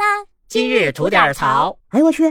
啦！今日吐点槽。哎我去！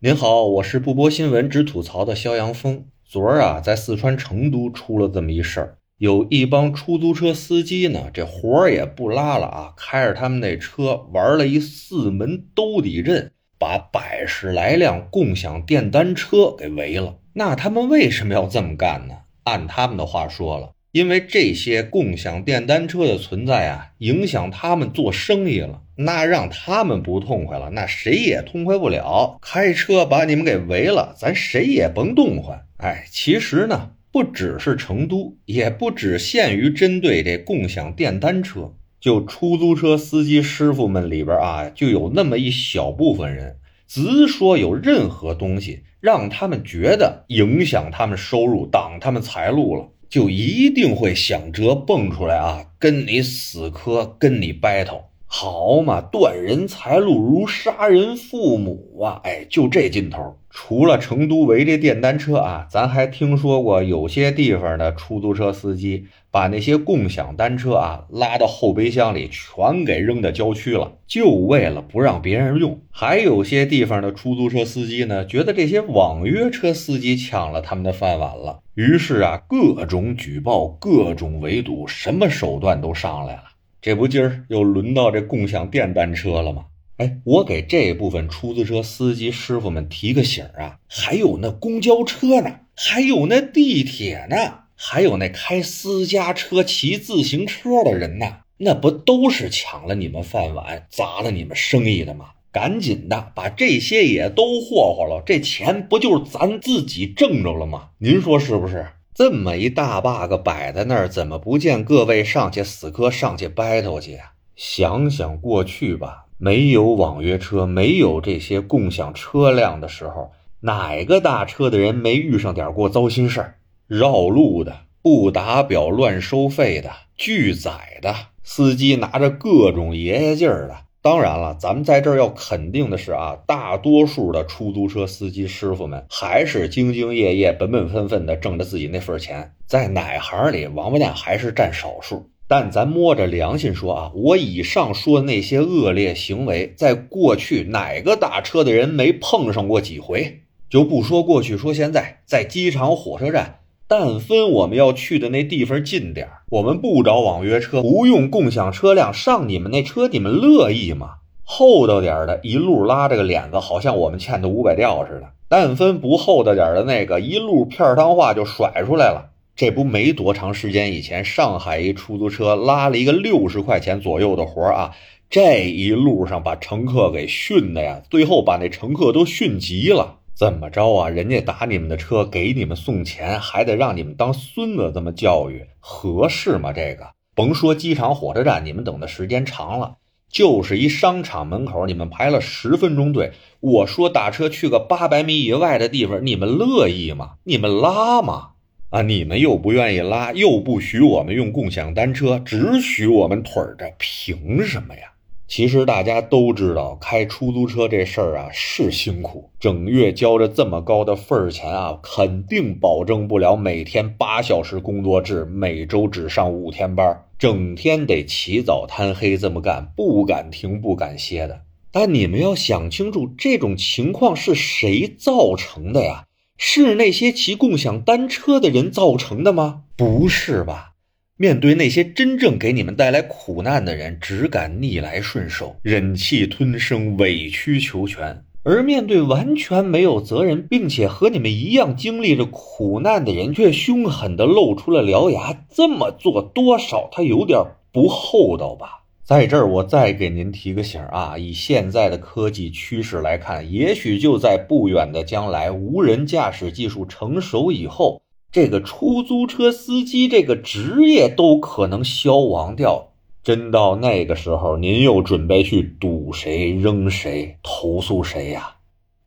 您好，我是不播新闻只吐槽的肖阳峰。昨儿啊，在四川成都出了这么一事儿，有一帮出租车司机呢，这活儿也不拉了啊，开着他们那车玩了一四门兜底阵，把100来辆共享电单车给围了。那他们为什么要这么干呢？按他们的话说了，因为这些共享电单车的存在啊，影响他们做生意了，那让他们不痛快了，那谁也痛快不了。开车把你们给围了，咱谁也甭动换。哎，其实呢，不只是成都，也不只限于针对这共享电单车，就出租车司机师傅们里边啊，就有那么一小部分人，只说有任何东西让他们觉得影响他们收入、挡他们财路了，就一定会想辙蹦出来啊，跟你死磕，跟你 battle， 好嘛，断人财路如杀人父母啊！哎，就这劲头。除了成都围这电单车啊，咱还听说过有些地方的出租车司机把那些共享单车啊拉到后备箱里，全给扔到郊区了，就为了不让别人用。还有些地方的出租车司机呢，觉得这些网约车司机抢了他们的饭碗了，于是啊，各种举报，各种围堵，什么手段都上来了。这不今儿又轮到这共享电单车了吗？哎，我给这部分出租车司机师傅们提个醒啊，还有那公交车呢，还有那地铁呢，还有那开私家车骑自行车的人呢，那不都是抢了你们饭碗，砸了你们生意的吗？赶紧的把这些也都霍霍了，这钱不就是咱自己挣着了吗？您说是不是？这么一大 bug 摆在那儿，怎么不见各位上去死磕，上去 battle 去啊？想想过去吧，没有网约车，没有这些共享车辆的时候，哪个大车的人没遇上点过糟心事儿？绕路的，不打表乱收费的，拒载的，司机拿着各种爷爷劲儿的。当然了，咱们在这儿要肯定的是啊，大多数的出租车司机师傅们还是兢兢业业、本本分分的挣着自己那份钱，在哪行里王八蛋还是占少数。但咱摸着良心说啊，我以上说那些恶劣行为，在过去哪个打车的人没碰上过几回？就不说过去，说现在，在机场、火车站，但分我们要去的那地方近点，我们不找网约车，不用共享车辆，上你们那车，你们乐意吗？厚道点的一路拉着个脸子，好像我们欠的500吊似的，但分不厚道点的那个一路片汤话就甩出来了。这不没多长时间以前，上海一出租车拉了一个60块钱左右的活啊，这一路上把乘客给训的呀，最后把那乘客都训急了。怎么着啊，人家打你们的车，给你们送钱，还得让你们当孙子这么教育，合适吗？这个甭说机场火车站，你们等的时间长了，就是一商场门口，你们排了10分钟队，我说打车去个800米以外的地方，你们乐意吗？你们拉吗？啊，你们又不愿意拉，又不许我们用共享单车，只许我们腿着，凭什么呀？其实大家都知道，开出租车这事儿啊是辛苦，整月交着这么高的份儿钱啊，肯定保证不了每天8小时工作制，每周只上5天班，整天得起早贪黑这么干，不敢停不敢歇的。但你们要想清楚，这种情况是谁造成的呀？是那些骑共享单车的人造成的吗？不是吧。面对那些真正给你们带来苦难的人，只敢逆来顺受，忍气吞声，委曲求全。而面对完全没有责任，并且和你们一样经历着苦难的人，却凶狠地露出了獠牙，这么做多少他有点不厚道吧。在这儿我再给您提个醒啊，以现在的科技趋势来看，也许就在不远的将来，无人驾驶技术成熟以后，这个出租车司机这个职业都可能消亡掉。真到那个时候，您又准备去堵谁、扔谁、投诉谁呀？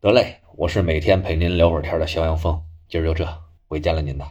得嘞，我是每天陪您聊会儿天的肖阳峰，今儿就这，回见了您的。